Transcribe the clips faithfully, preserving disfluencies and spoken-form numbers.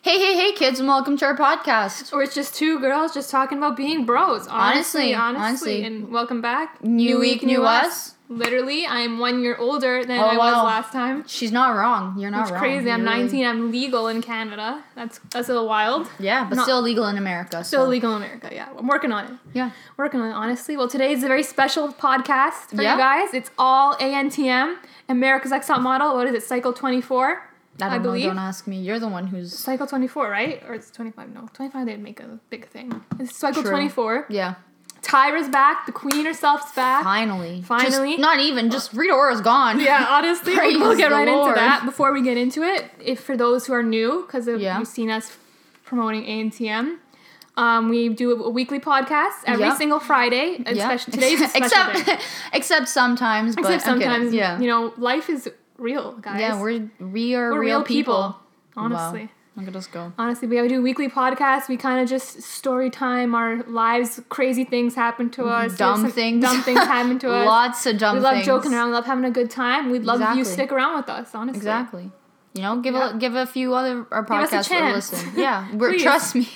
Hey, hey, hey, kids, and welcome to our podcast. Or it's just two girls just talking about being bros. Honestly, honestly. honestly. And welcome back. New, new week, new us. us. Literally, I am one year older than oh, I was wow. last time. She's not wrong. You're not it's wrong. It's crazy. I'm You're nineteen. Really... I'm legal in Canada. That's that's a little wild. Yeah, but not, still illegal in America. Still so. legal in America, yeah. I'm working on it. Yeah. Working on it, honestly. Well, today's a very special podcast for yeah. you guys. It's all A N T M, America's Next Top Model. What is it? Cycle twenty-four. I, don't I believe. Know, don't ask me. You're the one who's... Cycle twenty-four, right? Or it's twenty-five. No, twenty-five, they'd make a big thing. It's Cycle True. twenty-four. Yeah. Tyra's back. The queen herself's back. Finally. Finally. Just, not even. Just Rita Ora's gone. Yeah, honestly. We'll get right Lord. into that. Before we get into it, if for those who are new, because yeah. you've seen us promoting A N T M, um, we do a weekly podcast every yeah. single Friday. Yeah. Especially, today's a special except, day. except sometimes. But except sometimes. Yeah. You know, life is... real, guys. Yeah, we're we are we're real, real people. people. Honestly. Wow. Look at us go. Honestly, we do weekly podcasts. We kind of just story time our lives. Crazy things happen to us. Dumb some, things. Dumb things happen to us. Lots of dumb things. We love things. joking around. We love having a good time. We'd love exactly. if you stick around with us, honestly. Exactly. You know, give yeah. a give a few other our podcasts a listen. Yeah. We're, trust me.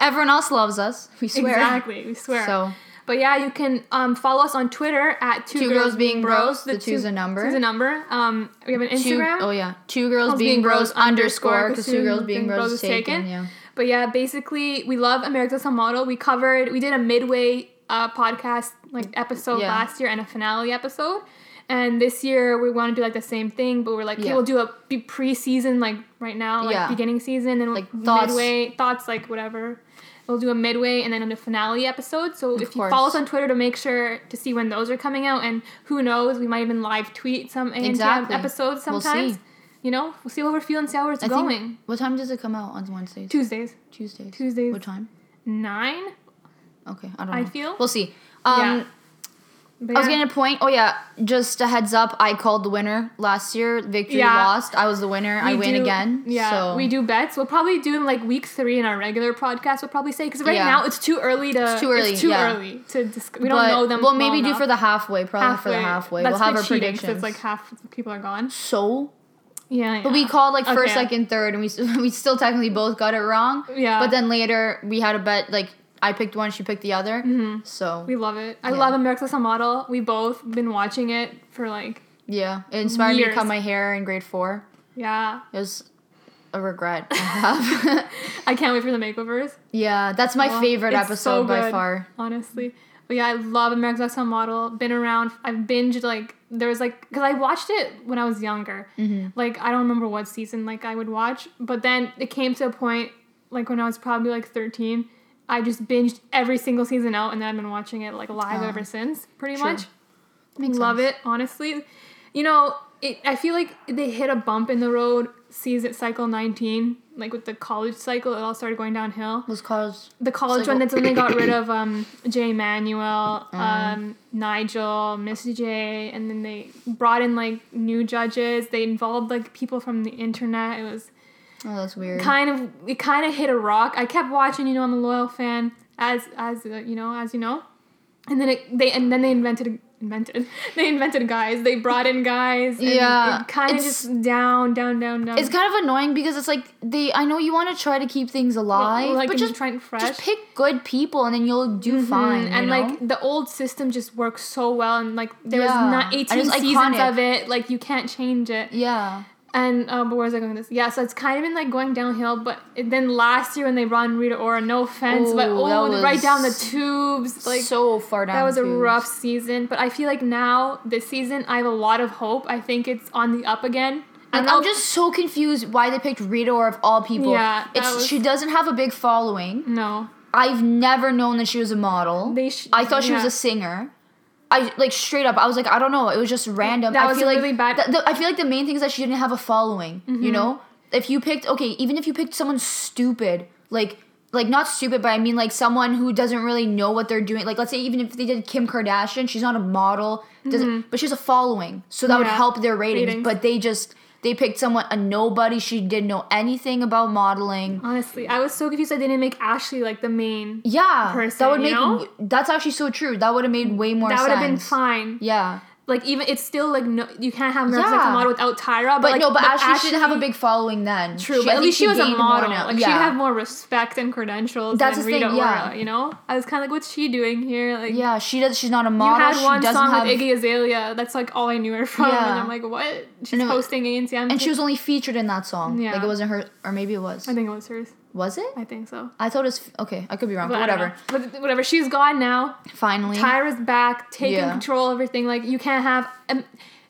Everyone else loves us. We swear. Exactly. We swear. So But yeah, you can um, follow us on Twitter at Two, two Girls, Girls Being Bros. Bros the, the two's two, a number. Two's a number. Um, we have an Instagram. Two, oh yeah, Two Girls, girls Being Bros, bros underscore because Two Girls Being Bros is taken. taken. Yeah. But yeah, basically, we love America's Next Top Model. We covered, we did a midway uh, podcast like episode yeah. last year and a finale episode. And this year we want to do like the same thing, but we're like, okay, yeah. we'll do a pre-season like right now, like yeah. beginning season, and like thoughts. midway thoughts, like whatever. We'll do a midway and then a finale episode. So if you follow us on Twitter to make sure to see when those are coming out. And who knows, we might even live tweet some A N T M exactly. episodes sometimes. We'll see. You know, we'll see what we're feeling, see how it's I going. Think, what time does it come out on Wednesdays? Tuesdays. Tuesdays. Tuesdays. What time? nine Okay, I don't know. I feel. We'll see. Um, yeah. But I was yeah. getting a point. Oh, yeah. Just a heads up, I called the winner last year. Victory yeah. lost. I was the winner. We I win do, again. Yeah. So. We do bets. We'll probably do in like week three in our regular podcast, we'll probably say. Because right yeah. now, it's too early to... It's too early. It's too yeah. early to... Dis- we but don't know them We'll maybe enough. do for the halfway. Probably halfway. for the halfway. That's we'll have our cheating, predictions. It's like half people are gone. So... Yeah, yeah. But we called, like, okay. first, second, third, and we we still technically both got it wrong. Yeah. But then later, we had a bet, like... I picked one, she picked the other. Mm-hmm. So we love it. I yeah. love America's Next Top Model. We've both been watching it for like yeah. It inspired years. me to cut my hair in grade four. Yeah, it was a regret I have. I can't wait for the makeovers. Yeah, that's my oh, favorite episode so good, by far. Honestly, but yeah, I love America's Next Top Model. Been around. I've binged like there was like because I watched it when I was younger. Mm-hmm. Like I don't remember what season like I would watch, but then it came to a point like when I was probably like thirteen. I just binged every single season out, and then I've been watching it, like, live uh, ever since, pretty sure. much. Makes Love sense. it, honestly. You know, it, I feel like they hit a bump in the road, season cycle nineteen, like, with the college cycle, it all started going downhill. What's college? The college cycle? One that's when they got rid of um, Jay Manuel, um, um, Nigel, Miss J, and then they brought in, like, new judges. They involved, like, people from the internet. It was... Oh, that's weird. Kind of, it kind of hit a rock. I kept watching, you know, I'm a loyal fan, as, as uh, you know, as you know. And then it, they, and then they invented, invented, they invented guys. They brought in guys. And yeah. It kind of just down, down, down, down. It's kind of annoying because it's like, they, I know you want to try to keep things alive, like, but just, trying fresh. just pick good people and then you'll do mm-hmm. fine. And you know? Like, the old system just works so well. And like, there yeah. was not eighteen was seasons iconic. of it. Like, you can't change it. Yeah. And, um, but where was I going with this? Yeah, so it's kind of been, like, going downhill, but it, then last year when they run Rita Ora, no offense, Ooh, but, oh, right down the tubes. Like so far down the tubes. That was a rough season, but I feel like now, this season, I have a lot of hope. I think it's on the up again. Like, I'm just so confused why they picked Rita Ora of all people. Yeah. It's, was, she doesn't have a big following. No. I've never known that she was a model. They sh- I thought she yeah. was a singer. I, like, straight up, I was like, I don't know. It was just random. That I was feel really like, bad. Th- th- I feel like the main thing is that she didn't have a following, mm-hmm. you know? If you picked, okay, even if you picked someone stupid, like, like not stupid, but I mean, like, someone who doesn't really know what they're doing. Like, let's say even if they did Kim Kardashian, she's not a model, doesn't, mm-hmm. but she has a following. So that yeah. would help their ratings, ratings. But they just... They picked someone, a nobody. She didn't know anything about modeling. Honestly, I was so confused that they didn't make Ashley, like, the main yeah, person, that would make know? That's actually so true. That would have made way more sense. That would have been fine. Yeah. Like, even, it's still, like, no, you can't have America's yeah. Next Top Model without Tyra. But, but like, no, but, but Ashley, Ashley didn't have a big following then. True, she, but at least she, she was a model. Like, yeah. she'd have more respect and credentials That's than Rita thing, yeah. Ora, you know? I was kind of like, what's she doing here? Like, yeah, she does, she's not a model. You had one she song have... with Iggy Azalea. That's, like, all I knew her from. Yeah. And I'm like, what? She's no, hosting A N C M. And too. She was only featured in that song. Yeah. Like, it wasn't her, or maybe it was. I think it was hers. Was it? I think so. I thought it was... Okay, I could be wrong, but whatever. But whatever, she's gone now. Finally. Tyra's back, taking yeah. control of everything. Like, you can't have... Um,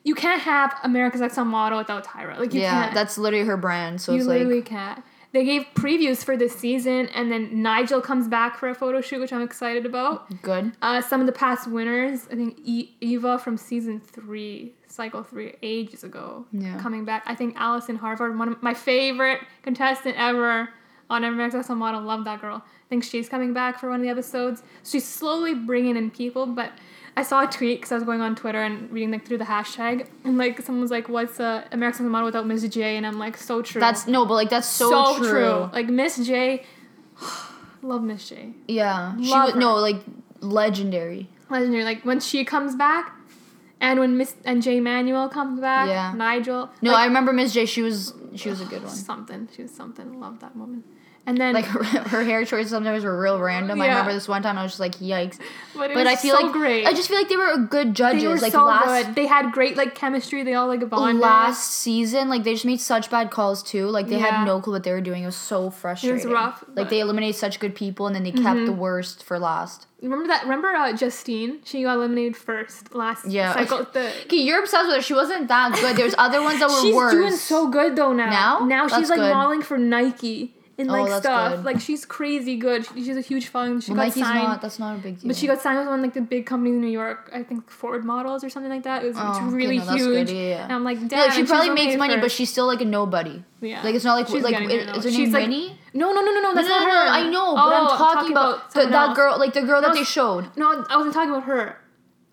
you can't have America's Next Top Model without Tyra. Like, you yeah, can't. That's literally her brand, so you it's like... You literally can't. They gave previews for this season, and then Nigel comes back for a photo shoot, which I'm excited about. Good. Uh, some of the past winners, I think e- Eva from season three, cycle three, ages ago, yeah. coming back. I think Allison Harvard, one of my favorite contestant ever... on America's Next Top Model, love that girl. I think she's coming back for one of the episodes. She's slowly bringing in people, but I saw a tweet because I was going on Twitter and reading like through the hashtag, and like someone's like, "What's uh, America's Next Top Model without Miss J?" And I'm like, "So true." That's no, but like that's so, so true. true. Like Miss J, love Miss J. Yeah, love she was her. no like legendary. Legendary. Like when she comes back. And when Miss and Jay Manuel comes back, yeah. Nigel. No, like, I remember Miss J. She was she was a good one. Something. She was something. Love that woman. And then like her, her hair choices sometimes were real random. Yeah. I remember this one time I was just like, yikes. But it but was I feel so like great. I just feel like they were good judges. They were like so last, good. They had great like chemistry. They all like bonded. Last season, like they just made such bad calls too. Like they yeah. had no clue what they were doing. It was so frustrating. It was rough. Like they eliminated such good people and then they mm-hmm. kept the worst for last. Remember that? Remember uh, Justine? She got eliminated first last yeah. cycle. The- okay, you're obsessed with her. She wasn't that good. There's other ones that were she's worse. She's doing so good though now. Now, now that's she's like good. modeling for Nike and oh, like stuff. Good. Like she's crazy good. She, she's a huge following. She well, got Nike's signed. Not, that's not a big deal. But she got signed with one like the big companies in New York. I think Ford Models or something like that. It was oh, it's really okay, no, huge. Good, yeah, yeah. And I'm like, damn. Yeah, like, she probably makes money, her. but she's still like a nobody. Yeah. Like it's not like she's like it, it, is her name Winnie? No, no, no, no, no. That's no, no, not her. I know, but oh, I'm talking, talking about, about the, that girl, like the girl no, that they showed. No, I wasn't talking about her.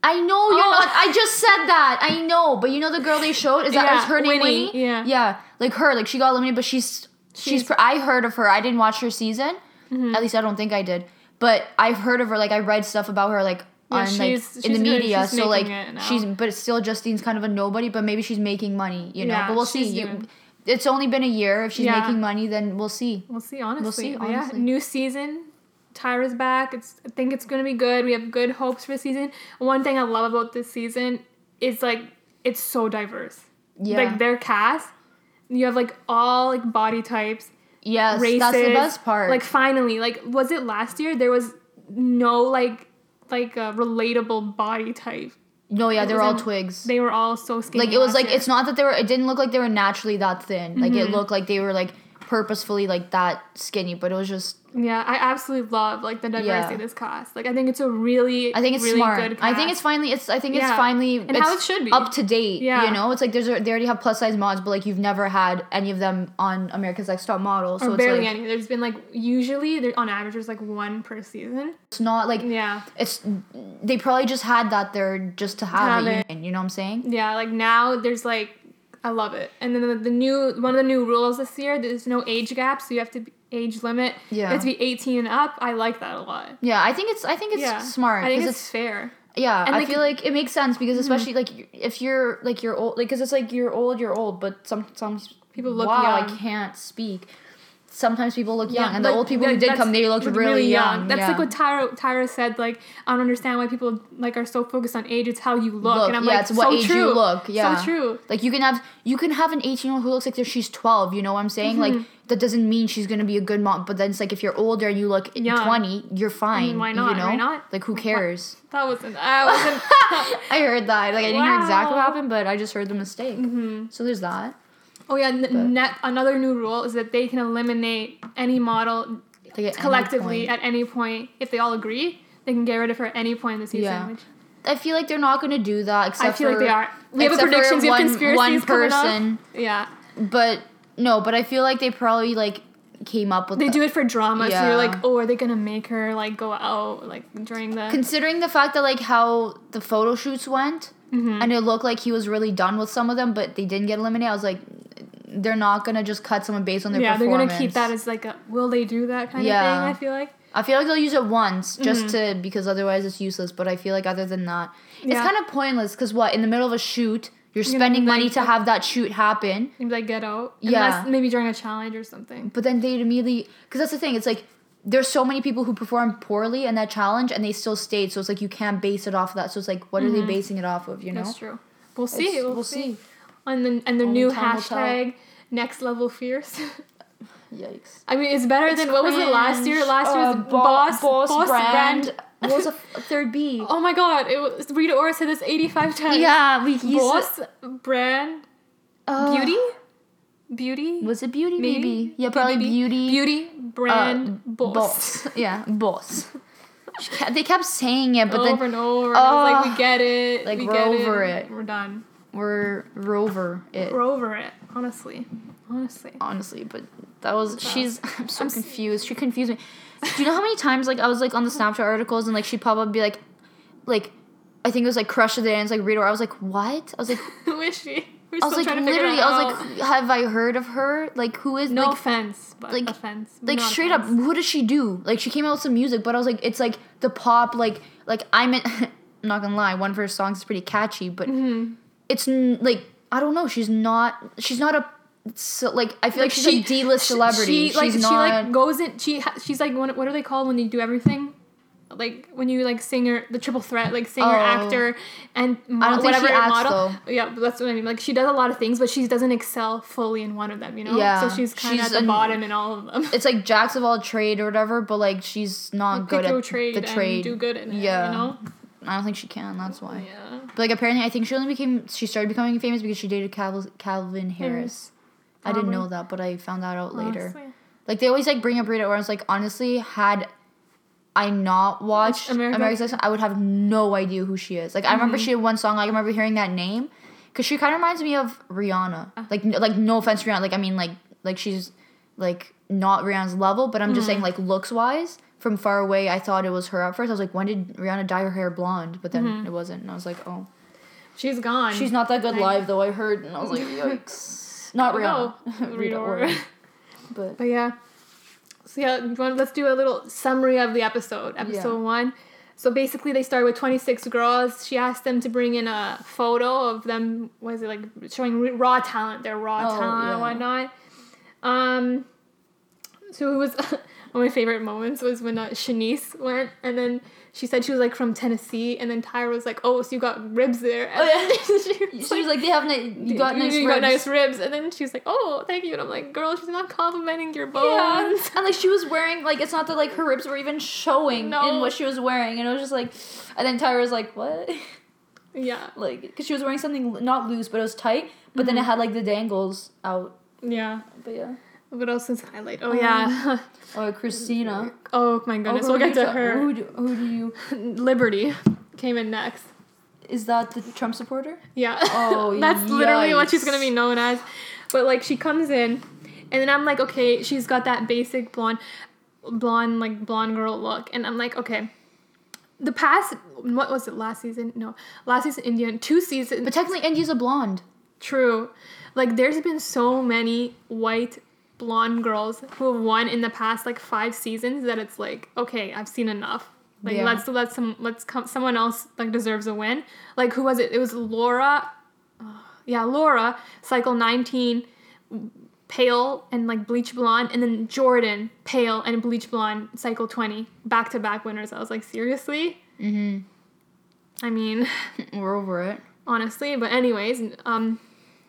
I know you're oh. not. I just said that. I know, but you know the girl they showed? Is that yeah, is her name Winnie? Winnie? Yeah, yeah. Like her, like she got eliminated, but she's she's. she's I heard of her. I didn't watch her season. Mm-hmm. At least I don't think I did. But I've heard of her. Like I read stuff about her. Like. Yeah, on, she's, like, she's in the media, good, so like she's, but it's still Justine's kind of a nobody. But maybe she's making money, you know. Yeah, but we'll see. You, it's only been a year. If she's yeah. making money, then we'll see. We'll see. Honestly, we'll see, honestly. Yeah. New season. Tyra's back. It's. I think it's gonna be good. We have good hopes for the season. One thing I love about this season is like it's so diverse. Yeah. Like their cast, you have like all like body types. Yes, races, that's the best part. Like finally, like was it last year? There was no like. like a relatable body type. No, yeah, they were all twigs. They were all so skinny. Like it was like it's not that they were it didn't look like they were naturally that thin. Like mm-hmm. it looked like they were like purposefully like that skinny, but it was just yeah, I absolutely love like the diversity yeah. of this cast. Like I think it's a really I think it's really smart. Good cast. I think it's finally it's I think yeah. it's finally and it's how it should be. Up to date, yeah. you know? It's like there's a, they already have plus size mods, but like you've never had any of them on America's Next Top Model, so or it's barely like, any. There's been like usually there on average there's like one per season. It's not like yeah. it's they probably just had that there just to have, to have it, it. You know what I'm saying? Yeah, like now there's like I love it. And then the, the new one of the new rules this year, there's no age gap, so you have to be age limit. Yeah. You have to be eighteen and up. I like that a lot. Yeah, I think it's I think it's yeah. smart. I think it's, it's fair. Yeah, and I like, feel like it makes sense because especially mm-hmm. like if you're like you're old, like because it's like you're old, you're old, but some some people look wow, young. I can't speak. Sometimes people look young, yeah, and like, the old people yeah, who did come, they looked really, really young. young. That's yeah. like what Tyra Tyra said. Like, I don't understand why people like are so focused on age. It's how you look, look and I'm yeah, like, it's what so age true. You look. Yeah, so true. Like you can have you can have an eighteen year old who looks like she's twelve. You know what I'm saying? Mm-hmm. Like that doesn't mean she's gonna be a good mom. But then it's like if you're older and you look yeah. twenty, you're fine. I mean, why not? You know? Why not? Like who cares? What? That wasn't. I wasn't. I heard that. Like I didn't wow. hear exactly what happened, but I just heard the mistake. Mm-hmm. So there's that. Oh yeah, n- net, another new rule is that they can eliminate any model like at collectively any at any point. If they all agree, they can get rid of her at any point in the season. Yeah. Which, I feel like they're not going to do that. Except I feel for, like they are. We have a prediction. We have conspiracies one person. Yeah, but no, but I feel like they probably like came up with. They the, do it for drama. Yeah. So you're like, oh, are they going to make her like go out like during the? Considering the fact that like how the photo shoots went, mm-hmm. and it looked like he was really done with some of them, but they didn't get eliminated. I was like. They're not going to just cut someone based on their yeah, performance. Yeah, they're going to keep that as like a, will they do that kind yeah. of thing, I feel like. I feel like they'll use it once just mm-hmm. to, because otherwise it's useless. But I feel like other than that, yeah. it's kind of pointless because what, in the middle of a shoot, you're spending money to have that shoot happen. You'd like get out. Yeah. Unless maybe during a challenge or something. But then they immediately, because that's the thing, it's like, there's so many people who perform poorly in that challenge and they still stayed. So it's like, you can't base it off of that. So it's like, what mm-hmm. are they basing it off of, you know? That's true. We'll see. It's, we'll, we'll see. see. And the, and the new hashtag, next level fierce. Yikes. I mean, it's better it's than, cringe. What was it last year? Last uh, year was bo- Boss, boss, boss Brand. brand. What was a f- third B? Oh my god. It was, Rita Ora said this eighty-five times. Yeah. we Boss, it. Brand, uh, Beauty? Beauty? Was it Beauty? Maybe. Maybe. Yeah, probably Beauty. Beauty, Brand, uh, Boss. Boss. Yeah, Boss. Kept, they kept saying it, but over then... Over and over. Uh, I was like, we get it. Like, we we're get over it. it. We're done. We're, we're over it. We're over it. Honestly. Honestly. Honestly, but that was... That's she's... I'm so I'm confused. She confused me. Do you know how many times, like, I was, like, on the Snapchat articles and, like, she'd pop up and be like... Like, I think it was, like, Crush of the Day and it's, like, Rita Ora. I was like, what? I was like... Who is she? We're I was like, literally, I was like, have I heard of her? Like, who is... No like, offense, but like, offense. Like, Not straight offense. Up, what does she do? Like, she came out with some music, but I was like, it's like the pop, like, like I'm... In, I'm not gonna lie, one of her songs is pretty catchy, but mm-hmm. it's, like, I don't know, she's not... She's not a... So, like, I feel like, like she's she, a D-list celebrity. She, she's like, not... She, like, goes in... She, she's, like, what are they called when you do everything? Like, when you, like, singer, the triple threat, like, singer, oh. actor, and mo- I don't think whatever she acts, model. Though. Yeah, that's what I mean. Like, she does a lot of things, but she doesn't excel fully in one of them, you know? Yeah. So she's kind of at the an, bottom in all of them. It's like jacks of all trade or whatever, but, like, she's not like, good at trade the trade. And do good in yeah. it, you know? I don't think she can, that's why. Yeah. But, like, apparently, I think she only became, she started becoming famous because she dated Cal- Calvin Harris. Mm, I didn't know that, but I found that out honestly. later. Like, they always, like, bring up Rita Ora, it's like, honestly, had... I not watched America. America's Next Top Model, I would have no idea who she is. Like, mm-hmm. I remember she had one song, like, I remember hearing that name, because she kind of reminds me of Rihanna. Uh, like, no, like, no offense to Rihanna, like, I mean, like, like, she's, like, not Rihanna's level, but I'm mm-hmm. just saying, like, looks-wise, from far away, I thought it was her at first. I was like, when did Rihanna dye her hair blonde? But then mm-hmm. it wasn't, and I was like, oh. She's gone. She's not that good I live, know. Though, I heard, and I was like, yikes. Not Rihanna. No. Rita, Rita Ora. But, but, yeah. So yeah, let's do a little summary of the episode, episode yeah. one. So basically they start with twenty-six girls. She asked them to bring in a photo of them, what is it, like showing raw talent, their raw oh, talent yeah. and whatnot. Um, so it was, one of my favorite moments was when uh, Shanice went and then she said she was like from Tennessee and then Tyra was like, oh, so you got ribs there. And oh, yeah. she, was, she like, was like, they have nice, you got nice you ribs. You got nice ribs. And then she was like, oh, thank you. And I'm like, girl, she's not complimenting your bones. Yeah. And like she was wearing, like, it's not that like her ribs were even showing no. in what she was wearing. And it was just like, and then Tyra was like, what? Yeah. Like, because she was wearing something not loose, but it was tight. But mm-hmm. then it had like the dangles out. Yeah. But yeah. What else is highlight? Oh, um, yeah. Oh, Christina. Oh, my goodness. Oh, we'll get to her. Who do, who do you... Liberty came in next. Is that the Trump supporter? Yeah. Oh, That's yikes. literally what she's going to be known as. But, like, she comes in, and then I'm like, okay, she's got that basic blonde, blonde, like, blonde girl look. And I'm like, okay. The past... What was it? Last season? No. Last season, India. Two seasons. But technically, India's a blonde. True. Like, there's been so many white... blonde girls who have won in the past like five seasons that it's like, okay, I've seen enough. Like yeah. let's let some let's come someone else like deserves a win. Like who was it? It was Laura, uh, yeah, Laura, cycle nineteen, pale and like bleach blonde, and then Jordan, pale and bleach blonde, cycle twenty, back to back winners. I was like, seriously? Mm-hmm. I mean, we're over it, honestly. But anyways, um.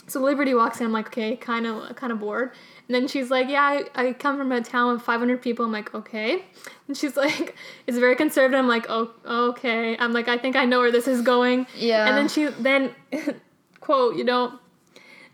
So Liberty walks in, I'm like, okay, kind of kind of bored. And then she's like, yeah, I, I come from a town with five hundred people. I'm like, okay. And she's like, it's very conservative. I'm like, oh, okay. I'm like, I think I know where this is going. Yeah. And then she, then, quote, you know,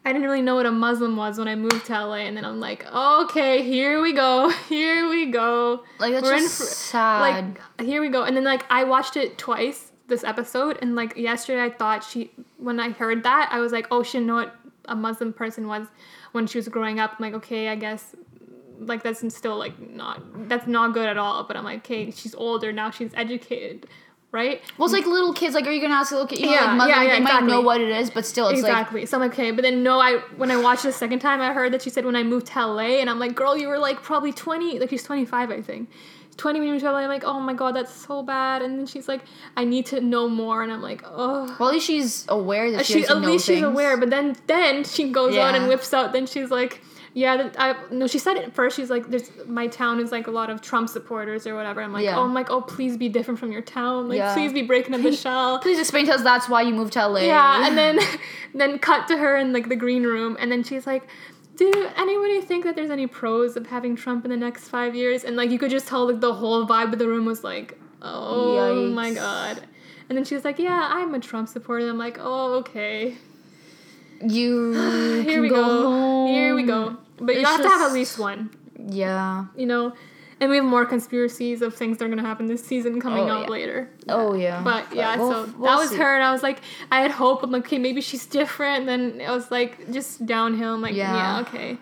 I didn't really know what a Muslim was when I moved to L A. And then I'm like, okay, here we go. Here we go. Like, that's We're just in fr- sad. Like, here we go. And then, like, I watched it twice, this episode. And, like, yesterday I thought she, when I heard that, I was like, oh, she didn't know what a Muslim person was when she was growing up. I'm like, okay, I guess, like, that's still, like, not, that's not good at all. But I'm like, okay, she's older, now she's educated, right? Well, it's like little kids, like, are you going to ask, look, you know, yeah, like, Muslim, yeah, yeah, they exactly. might know what it is, but still, it's exactly. like. Exactly. So I'm like, okay, but then, no, I, when I watched the second time, I heard that she said when I moved to L A, and I'm like, girl, you were, like, probably twenty, like, she's twenty-five, I think. twenty minutes ago, I'm like, oh my God, that's so bad. And then she's like, I need to know more. And I'm like, oh. Well, at least she's aware that she, she has to know things. At least she's aware. But then, then she goes yeah. on and whips out. Then she's like, yeah, I no. She said it first. She's like, there's my town is like a lot of Trump supporters or whatever. I'm like, yeah. oh, I'm like, oh, please be different from your town. Like, yeah. please be breaking up the shell. Please explain to us that's why you moved to L A. Yeah, and then, then cut to her in like the green room, and then she's like, do anybody think that there's any pros of having Trump in the next five years? And like, you could just tell like the whole vibe of the room was like, oh Yikes. my God. And then she was like, yeah, I'm a Trump supporter. I'm like, oh, okay. You can Here we go, go home. Here we go. But you have just, to have at least one. Yeah. You know? And we have more conspiracies of things that are going to happen this season coming oh, out yeah. later. Oh, yeah. But, but yeah, we'll, so we'll that was see. her. And I was like, I had hope. I'm like, okay, maybe she's different. And then I was like, just downhill. I'm like, yeah, yeah okay.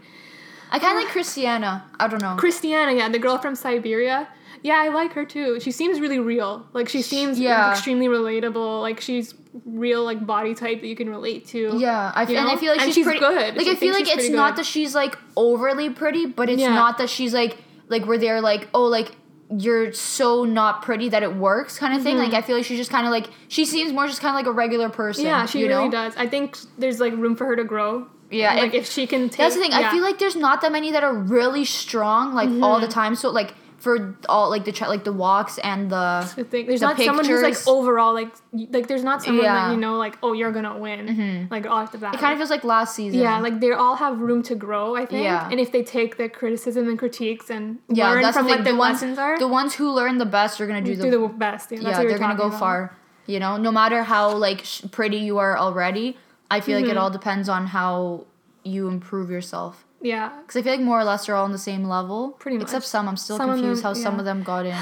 I kind of uh, like Christiana. I don't know. Christiana, yeah. The girl from Siberia. Yeah, I like her, too. She seems really real. Like, she seems yeah. extremely relatable. Like, she's real, like, body type that you can relate to. Yeah, I f- and I feel like she's, she's pretty... good. Like, I, I feel like it's not that she's, like, overly pretty, but it's yeah. not that she's, like, like, where they're, like, oh, like, you're so not pretty that it works kind of thing. Mm-hmm. Like, I feel like she's just kind of, like... She seems more just kind of, like, a regular person. Yeah, she you really know? does. I think there's, like, room for her to grow. Yeah. Like, if, if she can take... That's the thing. Yeah. I feel like there's not that many that are really strong, like, mm-hmm. all the time. So, like... For all like the tra- like the walks and the, the thing. There's the not pictures. Someone who's like overall like like there's not someone yeah. that you know like oh you're gonna win mm-hmm. like off the bat. It kind of feels like last season. Yeah, like they all have room to grow. I think. Yeah. And if they take the criticism and critiques and yeah, learn from the what the their ones, lessons are, the ones who learn the best are gonna do, do the, the best. Yeah, that's yeah they're gonna go about. far. You know, no matter how like sh- pretty you are already, I feel mm-hmm. like it all depends on how you improve yourself. Yeah. Because I feel like more or less they're all on the same level. Pretty much. Except some. I'm still some confused them, how yeah. some of them got in.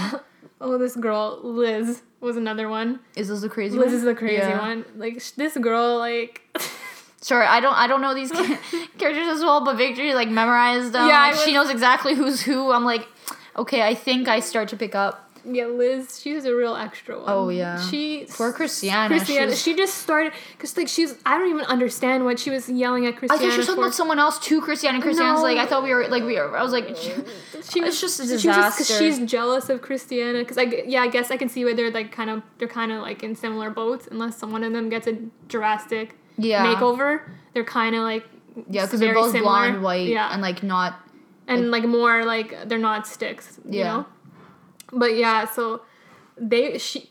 Oh, this girl, Liz, was another one. Is this the crazy Liz one? Liz is the crazy yeah. one. Like, sh- this girl, like... Sorry, I don't I don't know these characters as well, but Victory, like, memorized them. Yeah, like, was... she knows exactly who's who. I'm like, okay, I think I start to pick up. Yeah, Liz, she's a real extra one. Oh, yeah. She, Poor Christiana. Christiana, she, she just started, because, like, she's, I don't even understand what she was yelling at Christiana I thought she was talking about someone else to Christiana, and Christiana's no. like, I thought we were, like, we were, I was like, she, she was just a disaster. Because she she's jealous of Christiana, because, I, yeah, I guess I can see where they're, like, kind of, they're kind of, like, in similar boats, unless one of them gets a drastic yeah. makeover. They're kind of, like, yeah, because they're both similar. blonde, white, yeah. and, like, not. And, like, like, more, like, they're not sticks, yeah. you know? But yeah, so they she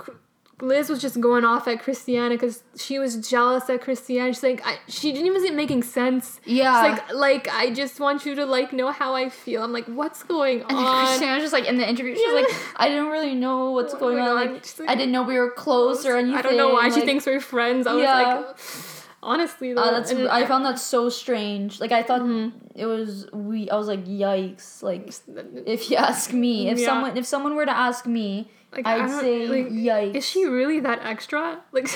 Liz was just going off at Christiana because she was jealous at Christiana. She's like, I, she didn't even see it making sense. Yeah, she's like like I just want you to like know how I feel. I'm like, what's going on? And Christiana's just like in the interview, she's yeah. like, I didn't really know what's what going on. Like, like, I didn't know we were close, close or anything. I don't know why like, she thinks we're friends. I yeah. was like. Honestly, though, uh, that's, and, I found that so strange. Like, I thought mm-hmm. it was we. I was like, yikes! Like, if you ask me, if yeah. someone, if someone were to ask me, like, I'd say, like, yikes. Is she really that extra? Like,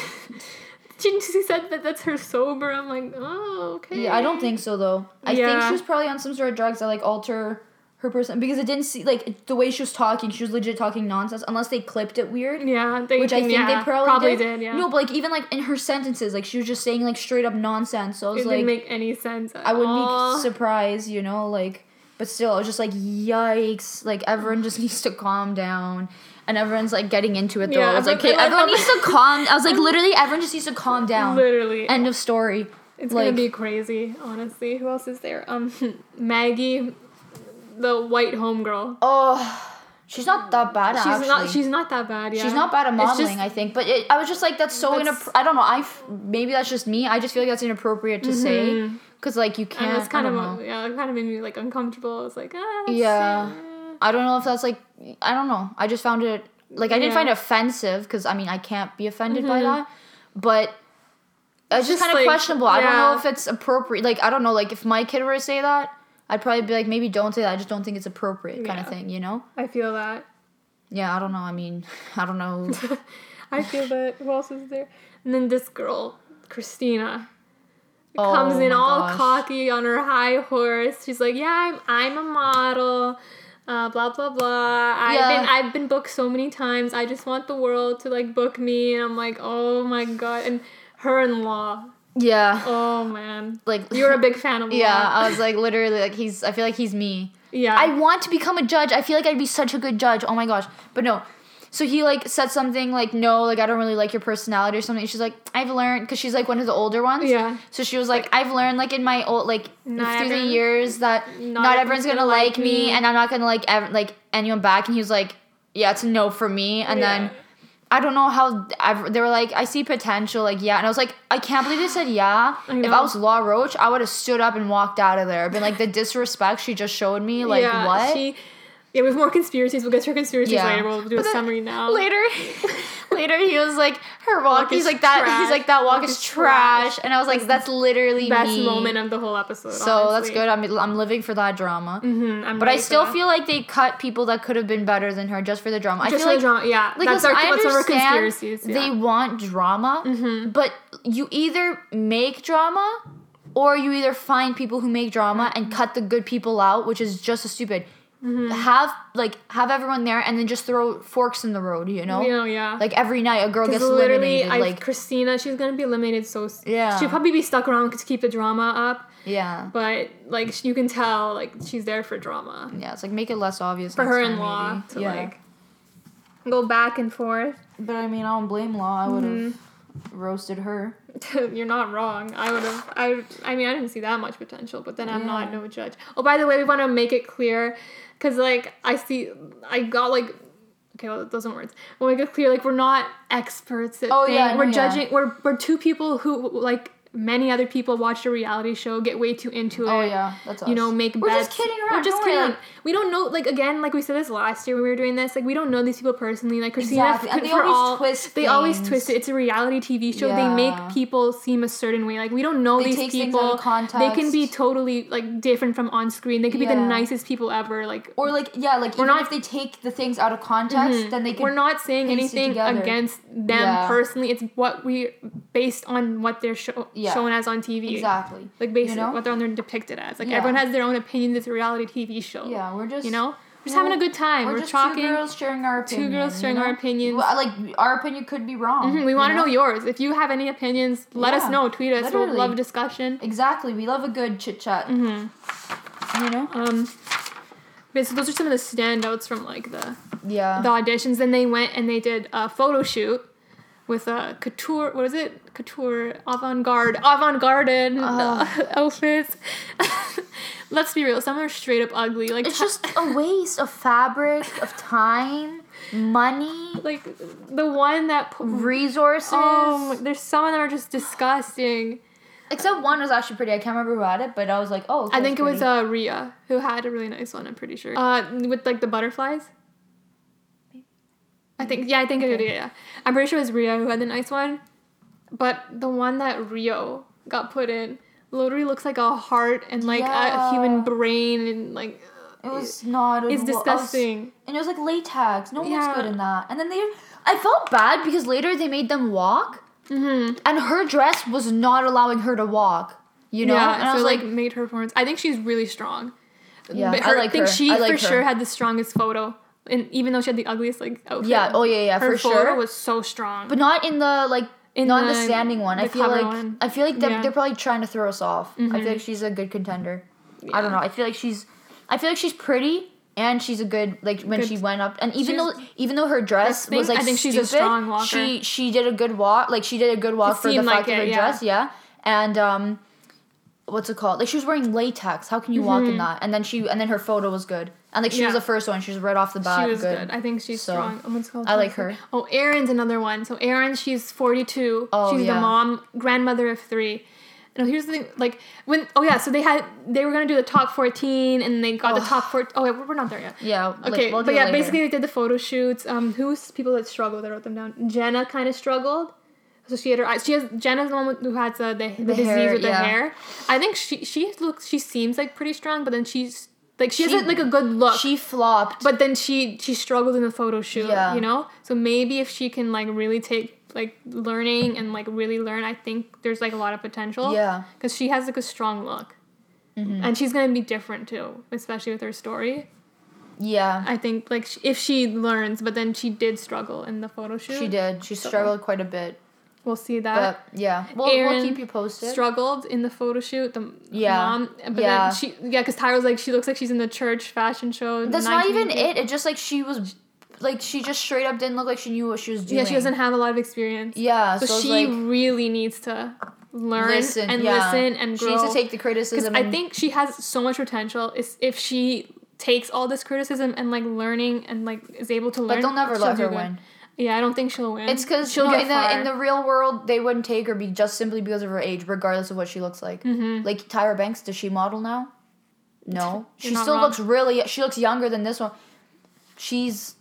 she, she said that that's her sober. I'm like, oh, okay. Yeah, I don't think so though. I yeah. think she was probably on some sort of drugs that like alter her person because it didn't see like the way she was talking. She was legit talking nonsense unless they clipped it weird. Yeah, they, which I think yeah, they probably, probably did. did yeah. No, but like even like in her sentences, like she was just saying like straight up nonsense. So I was it like, didn't make any sense. At I wouldn't all. be surprised, you know, like. But still, I was just like, yikes! Like everyone just needs to calm down, and everyone's like getting into it. Though yeah, I was like, okay, like, everyone needs to calm. I was like, literally, everyone just needs to calm down. Literally. End of story. It's like, gonna be crazy, honestly. Who else is there? Um, Maggie. The white homegirl. Oh, she's not that bad, she's actually. Not, she's not that bad, yeah. She's not bad at modeling, just, I think. But it, I was just like, that's so inappropriate. I don't know. I f- Maybe that's just me. I just feel like that's inappropriate to mm-hmm. say. Because, like, you can't. And it's kind I don't of, know. Yeah, it kind of made me, like, uncomfortable. It's like, ah. Yeah. Sad. I don't know if that's, like, I don't know. I just found it, like, I didn't yeah. find it offensive. Because, I mean, I can't be offended mm-hmm. by that. But it's, it's just, just kind of like, questionable. Yeah. I don't know if it's appropriate. Like, I don't know. Like, if my kid were to say that. I'd probably be like, maybe don't say that. I just don't think it's appropriate kind yeah. of thing, you know? I feel that. Yeah, I don't know. I mean, I don't know. I feel that. Who else is there? And then this girl, Christina, oh, comes in all gosh. cocky on her high horse. She's like, yeah, I'm, I'm a model, uh, blah, blah, blah. I've, yeah. been, I've been booked so many times. I just want the world to, like, book me. And I'm like, oh, my God. And her in law. Yeah. Oh, man. Like, you were a big fan of Law. Yeah, I was like, literally, like, he's, I feel like he's me. Yeah. I want to become a judge. I feel like I'd be such a good judge. Oh my gosh. But no. So he, like, said something, like, no, like, I don't really like your personality or something. And she's like, I've learned, because she's, like, one of the older ones. Yeah. So she was like, like I've learned, like, in my old, like, through the years that not, not everyone's going to like me, me, and I'm not going to like, ev- like, anyone back. And he was like, yeah, it's a no for me. And yeah. then I don't know how, I've, they were like, I see potential, like, yeah. And I was like, I can't believe they said yeah. I know. If I was Law Roach, I would have stood up and walked out of there. Been like, the disrespect she just showed me, like, yeah, what? She- Yeah, we have more conspiracies. We'll get to her conspiracies yeah. later. We'll do but a summary now. Later, later he was like, her walk, walk he's like that. Trash. He's like, that walk, walk is, is trash. trash. And I was like, that's literally best me. moment of the whole episode. So honestly. That's good. I'm I'm living for that drama. Mm-hmm, I'm but I still feel like they cut people that could have been better than her just for the drama. Just I feel for like, the drama. Yeah, like, that's listen, our, I that's understand our conspiracies. Yeah. They want drama, mm-hmm. but you either make drama or you either find people who make drama and cut the good people out, which is just as stupid. Mm-hmm. Have like have everyone there and then just throw forks in the road, you know? Yeah, yeah. Like every night a girl gets literally, eliminated. I, like Christina, she's gonna be eliminated, so yeah. she'll probably be stuck around to keep the drama up. Yeah, but like you can tell, like she's there for drama. Yeah, it's like make it less obvious for her and Law maybe. to yeah. like go back and forth. But I mean, I don't blame Law. I would have mm-hmm. roasted her. You're not wrong. I would have. I. I mean, I didn't see that much potential. But then I'm yeah. not no judge. Oh, by the way, we want to make it clear. Because, like, I see, I got, like, okay, well, those aren't words. When we get clear, like, we're not experts at oh, things. Yeah, we're no, judging, yeah. we're, we're two people who, like, many other people watch a reality show, get way too into it. Oh, yeah, that's us. You know, make we're bets. We're just kidding around. We're just kidding around. Like, we don't know, like, again, like we said this last year when we were doing this, like, we don't know these people personally. Like, Christina, exactly. and they always all, twist They things. always twist it. It's a reality T V show. Yeah. They make people seem a certain way. Like, we don't know they these people. They can be totally, like, different from on screen. They could yeah. be the nicest people ever. Like, or, like, yeah, like, we're even not, if they take the things out of context, mm-hmm. then they can We're not saying anything against them yeah. personally. It's what we, based on what they're showing. Yeah. shown as on T V. Exactly. Like, basically, you know? what they're on there depicted as. Like, yeah. everyone has their own opinion. It's a reality T V show. Yeah, we're just... You know? We're just having a good time. We're, we're just talking, two girls sharing our opinions. Two girls sharing you know? our opinions. Well, like, our opinion could be wrong. Mm-hmm. We want to know? know yours. If you have any opinions, let yeah. us know. Tweet us. Literally. We'll love discussion. Exactly. We love a good chit-chat. Mm-hmm. You know? Um... But so those are some of the standouts from, like, the... Yeah. The auditions. Then they went and they did a photo shoot. With a couture, what is it? Couture, avant-garde, avant-garde uh, outfits. Let's be real, some are straight up ugly. Like It's t- just a waste of fabric, of time, money. Like, the one that... Po- resources. Oh, there's some of them are just disgusting. Except one was actually pretty. I can't remember who had it, but I was like, oh, okay, I think it was uh, Rhea, who had a really nice one, I'm pretty sure. Uh, with, like, the butterflies. I think, yeah, I think okay. I did, yeah. I'm pretty sure it was Rhea who had the nice one. But the one that Rio got put in literally looks like a heart and, like, yeah. a human brain and, like... It was not... It's adorable. disgusting. Was, and it was, like, latex. No one yeah. looks good in that. And then they... I felt bad because later they made them walk. Mm-hmm. And her dress was not allowing her to walk, you know? Yeah, and so I was like, like... made her performance. I think she's really strong. Yeah, but her, I like her. I think she, I like for her. sure, had the strongest photo. And even though she had the ugliest, like, outfit. Yeah, oh, yeah, yeah, for sure. Her photo was so strong. But not in the, like, in not the, the standing one. The I feel like one. I feel like they're, yeah. they're probably trying to throw us off. Mm-hmm. I feel like she's a good contender. Yeah. I don't know. I feel like she's... I feel like she's pretty, and she's a good... Like, when good. she went up... And even she's, though even though her dress thing, was, like, I think stupid, she's a strong walker. She, she did a good walk. Like, she did a good walk it for the fact like of her yeah. dress, yeah. And, um... what's it called? Like, she was wearing latex. How can you mm-hmm. walk in that? And then she, and then her photo was good. And, like, she yeah. was the first one. She was right off the bat. She was good. good. I think she's so, strong. Oh, what's called? I like her. Oh, Erin's another one. So, Erin, she's forty-two. Oh, she's yeah. the mom, grandmother of three. No, here's the thing. Like, when... Oh, yeah. So, they had... They were going to do the top fourteen, and they got oh. the top fourteen. Oh, yeah, we're not there yet. Yeah. Okay. Like, we'll but, yeah, basically, they did the photo shoots. Um, Who's people that struggled? I wrote them down. Jenna kind of struggled. So she had her eyes. She has Jenna's the one who had the the, the, the disease hair, with the yeah. hair. I think she she looks. She seems like pretty strong, but then she's like she, she has like a good look. She flopped, but then she she struggled in the photo shoot. Yeah. You know. So maybe if she can like really take like learning and like really learn, I think there's like a lot of potential. Yeah. Because she has like a strong look, mm-hmm. and she's gonna be different too, especially with her story. Yeah. I think like if she learns, but then she did struggle in the photo shoot. She did. She so. struggled quite a bit. We'll see that. But, yeah. We'll, we'll keep you posted. Struggled in the photo shoot. The yeah. mom. But yeah. Then she, yeah, because Tyra was like, she looks like she's in the church fashion show. That's not even it. It's just like she was, like she just straight up didn't look like she knew what she was doing. Yeah, she doesn't have a lot of experience. Yeah. So, so she like, really needs to learn listen, and yeah. listen and grow. She needs to take the criticism. Because I think she has so much potential. It's, if she takes all this criticism and like learning and like is able to learn. But they'll never let her win. Yeah, I don't think she'll win. It's because no, in, in the real world, they wouldn't take her be just simply because of her age, regardless of what she looks like. Mm-hmm. Like Tyra Banks, does she model now? No. She still wrong. looks really... She looks younger than this one. She's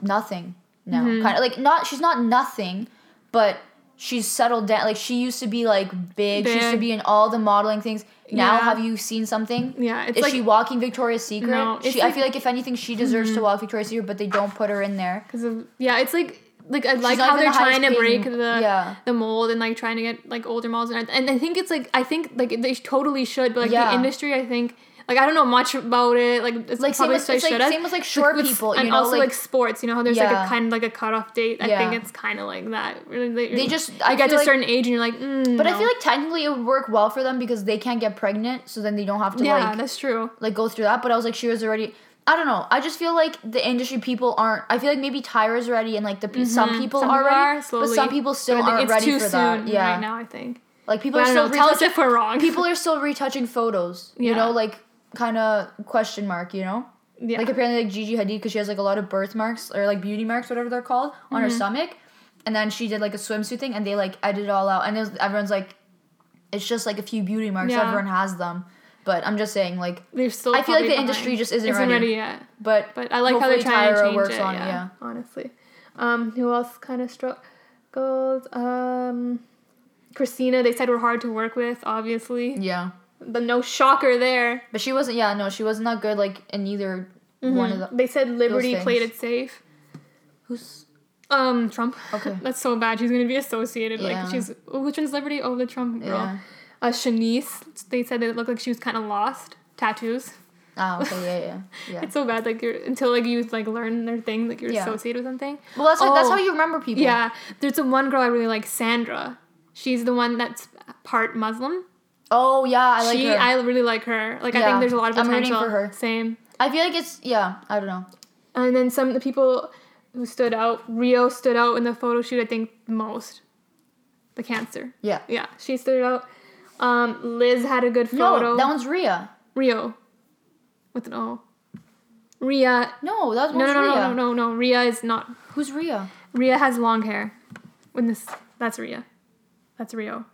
nothing now. Mm-hmm. Kind of, like, not. She's not nothing, but she's settled down. Like, she used to be, like, big. big. She used to be in all the modeling things. Now, yeah. have you seen something? Yeah. It's Is like, she walking Victoria's Secret? No, she, like, I feel like, if anything, she deserves mm-hmm. to walk Victoria's Secret, but they don't put her in there. Because of... Yeah, it's like... Like, I like how they're trying to break the yeah. the mold and, like, trying to get, like, older models. And, and I think it's, like, I think, like, they totally should. But, like, yeah. the industry, I think, like, I don't know much about it. Like, it's like, probably same, it's like, same with, like, short like, people. With, you and know? also, like, like, sports. You know how there's, yeah. like, a kind of, like, a cutoff date? I yeah. think it's kind of like that. They, they just... You I get to a like, certain age and you're like, mm, But no. I feel like technically it would work well for them because they can't get pregnant. So then they don't have to, yeah, like... Yeah, that's true. Like, go through that. But I was like, she was already... I don't know. I just feel like the industry people aren't... I feel like maybe Tyra's ready and, like, the mm-hmm. some people some are ready. Are, but some people still aren't it's ready too for soon that. Yeah. Right now, I think. Like, people but are still... Tell us if we're wrong. People are still retouching photos. Yeah. You know, like, kind of question mark, you know? Yeah. Like, apparently, like, Gigi Hadid, because she has, like, a lot of birthmarks or, like, beauty marks, whatever they're called, on mm-hmm. her stomach. And then she did, like, a swimsuit thing, and they, like, edited it all out. And it was, everyone's like... It's just, like, a few beauty marks. Yeah. Everyone has them. But I'm just saying, like, I feel like the behind. industry just isn't, isn't ready. ready yet. But, but I like how they're trying Tyra to change works it. On, yeah, yeah, honestly. Um, who else kind of struggled? Um, Christina, they said, were hard to work with, obviously. Yeah. But no shocker there. But she wasn't. Yeah, no, she wasn't that good. Like in either mm-hmm. one of the. They said Liberty played it safe. Who's? Um, Trump. Okay. That's so bad. She's gonna be associated. Yeah. Like she's. Which one's Liberty? Oh, the Trump girl. Yeah. Uh, Shanice, they said that it looked like she was kind of lost. Tattoos. Oh, okay, yeah, yeah, yeah. It's so bad, like, you're, until, like, you, like, learn their thing, like, you're yeah. associated with something. Well, that's, oh, like, that's how you remember people. Yeah. There's a one girl I really like, Sandra. She's the one that's part Muslim. Oh, yeah, I like she, her. I really like her. Like, yeah. I think there's a lot of potential. I'm rooting for her. Same. I feel like it's, yeah, I don't know. And then some of the people who stood out, Rio stood out in the photo shoot, I think, most. The cancer. Yeah. Yeah, she stood out. Um, Liz had a good photo. No, that one's Rhea. Rio. With an O. Rhea. No, that one's no, no, Rhea. No, no, no, no, no. Rhea is not. Who's Rhea? Rhea has long hair. When this, that's Rhea. That's Rio.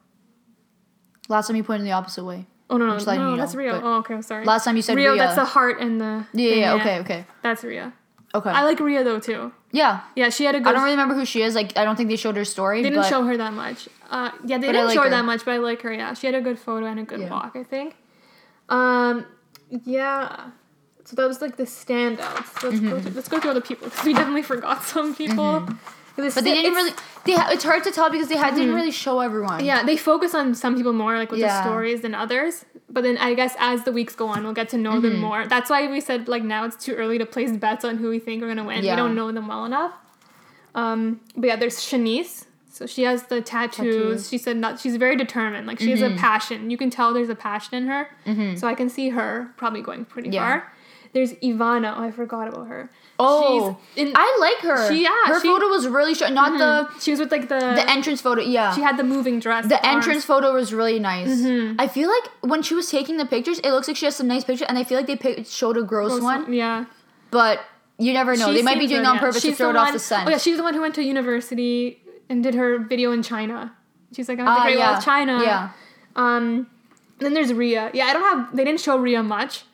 Last time you pointed the opposite way. Oh, no, no, no, no, that's know, Rio. Oh, okay, I'm sorry. Last time you said Rio. Rio, that's the heart and the... Yeah, yeah, yeah, okay, okay. That's Rhea. Okay. I like Rhea, though, too. Yeah. Yeah, she had a good... I don't really remember who she is. Like, I don't think they showed her story, They didn't but... show her that much. Uh, yeah, they but didn't like show her that much, but I like her, yeah. She had a good photo and a good yeah. walk, I think. Um, yeah. So that was, like, the standouts. So let's, mm-hmm. go through, let's go through all the people, because we definitely forgot some people. Mm-hmm. But they didn't really... They ha- it's hard to tell, because they had, mm-hmm. didn't really show everyone. Yeah, they focus on some people more, like, with yeah. the stories than others. But then I guess as the weeks go on, we'll get to know mm-hmm. them more. That's why we said, like, now it's too early to place bets on who we think are going to win. Yeah. We don't know them well enough. Um, but, yeah, there's Shanice. So she has the tattoos. tattoos. She said not, she's very determined. Like, she mm-hmm. has a passion. You can tell there's a passion in her. Mm-hmm. So I can see her probably going pretty yeah. far. There's Ivana. Oh, I forgot about her. Oh, she's in, I like her. She, yeah, her she, photo was really short. Not mm-hmm. the... She was with, like, the... The entrance photo, yeah. She had the moving dress. The entrance arms. photo was really nice. Mm-hmm. I feel like when she was taking the pictures, it looks like she has some nice pictures, and I feel like they pick, showed a gross, gross one. Yeah. But you never know. She they might be doing it on yeah. purpose she's to throw it one, off the scent. Oh, yeah, she's the one who went to university and did her video in China. She's like, I went to Great Wall of China. Yeah. Um, then there's Rhea. Yeah, I don't have... They didn't show Rhea much.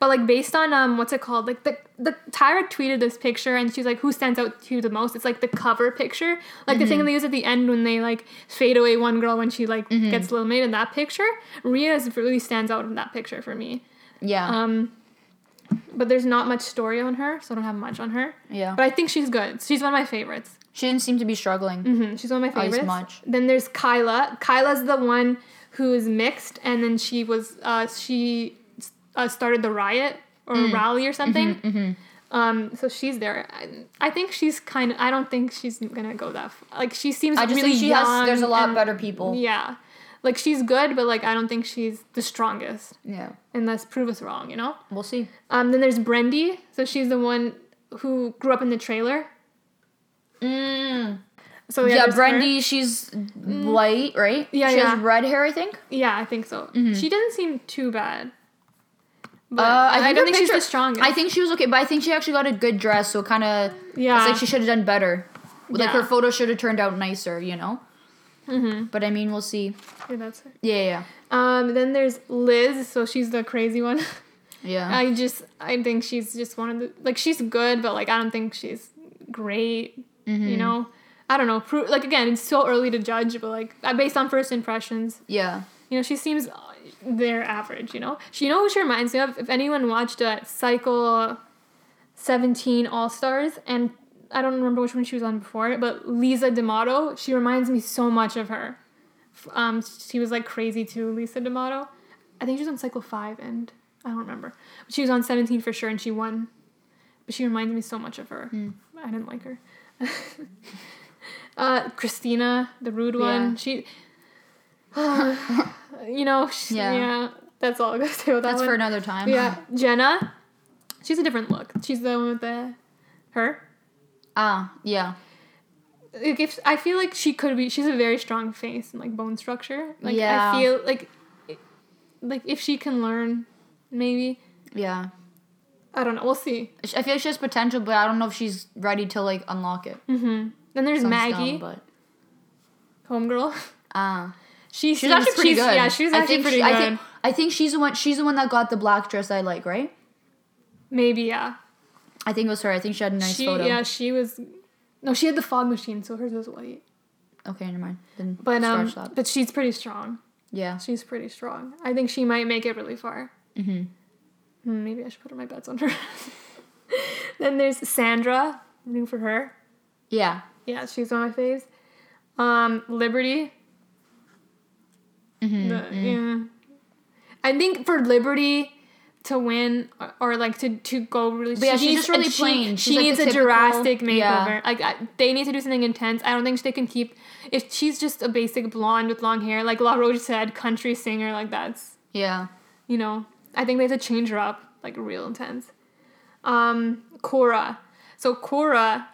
But, like, based on, um, what's it called? Like, the, the Tyra tweeted this picture, and she's like, who stands out to you the most? It's, like, the cover picture. Like, mm-hmm. the thing they use at the end when they, like, fade away one girl when she, like, mm-hmm. gets eliminated in that picture. Rhea really stands out in that picture for me. Yeah. Um, but there's not much story on her, so I don't have much on her. Yeah. But I think she's good. She's one of my favorites. She didn't seem to be struggling. Mm-hmm. She's one of my favorites. Not much. Then there's Kyla. Kyla's the one who is mixed, and then she was, uh, she... Uh, started the riot or mm. rally or something. Mm-hmm, mm-hmm. Um, so she's there. I, I think she's kind of, I don't think she's going to go that far. Like, she seems I just really think she young. Has, there's a lot and, better people. Yeah. Like, she's good, but, like, I don't think she's the strongest. Yeah. And let's prove us wrong, you know? We'll see. Um, then there's Brendy. So she's the one who grew up in the trailer. Mm. So yeah, yeah Brendy, her. She's mm. white, right? Yeah, she yeah. She has red hair, I think? Yeah, I think so. Mm-hmm. She doesn't seem too bad. But uh, I, I don't think picture, she's the strongest. I think she was okay, but I think she actually got a good dress, so kind of... Yeah. It's like she should have done better. Yeah. Like, her photo should have turned out nicer, you know? Mm-hmm. But, I mean, we'll see. Yeah, that's her. Yeah, yeah, yeah. Um, then there's Liz, so she's the crazy one. Yeah. I just... I think she's just one of the... Like, she's good, but, like, I don't think she's great, mm-hmm. you know? I don't know. Pro- like, again, it's so early to judge, but, like, based on first impressions. Yeah. You know, she seems... They're average, you know? She, you know who she reminds me of? If anyone watched uh, Cycle seventeen All-Stars, and I don't remember which one she was on before, but Lisa D'Amato, she reminds me so much of her. Um, she was, like, crazy, too, Lisa D'Amato. I think she was on Cycle five, and I don't remember. But she was on seventeen for sure, and she won. But she reminds me so much of her. Mm. I didn't like her. uh, Christina, the rude one. Yeah. She... Uh, you know, she, yeah. yeah, that's all I gotta say about that. That's one. For another time. Yeah, Jenna, she's a different look. She's the one with the her. Ah, uh, yeah. Like if I feel like she could be, she's a very strong face and like bone structure. Like yeah. I feel like, like if she can learn, maybe. Yeah. I don't know. We'll see. I feel like she has potential, but I don't know if she's ready to like unlock it. Mm-hmm. Then there's Sounds Maggie, dumb, but... homegirl. Ah. Uh. She she's seems, actually pretty she's, good. Yeah, she's actually pretty she, good. I think, I think she's the one. She's the one that got the black dress I like, right? Maybe, yeah. I think it was her. I think she had a nice she, photo. Yeah, she was. No, she had the fog machine, so hers was white. Okay, never mind. Then but um, that. But she's pretty strong. Yeah, she's pretty strong. I think she might make it really far. Mm-hmm. Maybe I should put my bets on her. Then there's Sandra. New for her. Yeah. Yeah, she's one of my faves. Um, Liberty. Mm-hmm, the, mm-hmm. Yeah, I think for Liberty to win or, or like to, to go really, but yeah, she she's just really plain. She, she like needs a typical, drastic makeover. Yeah. Like I, they need to do something intense. I don't think they can keep if she's just a basic blonde with long hair, like Law Roach said, country singer. Like that's yeah, you know. I think they have to change her up, like real intense. Um, Cora. So Cora,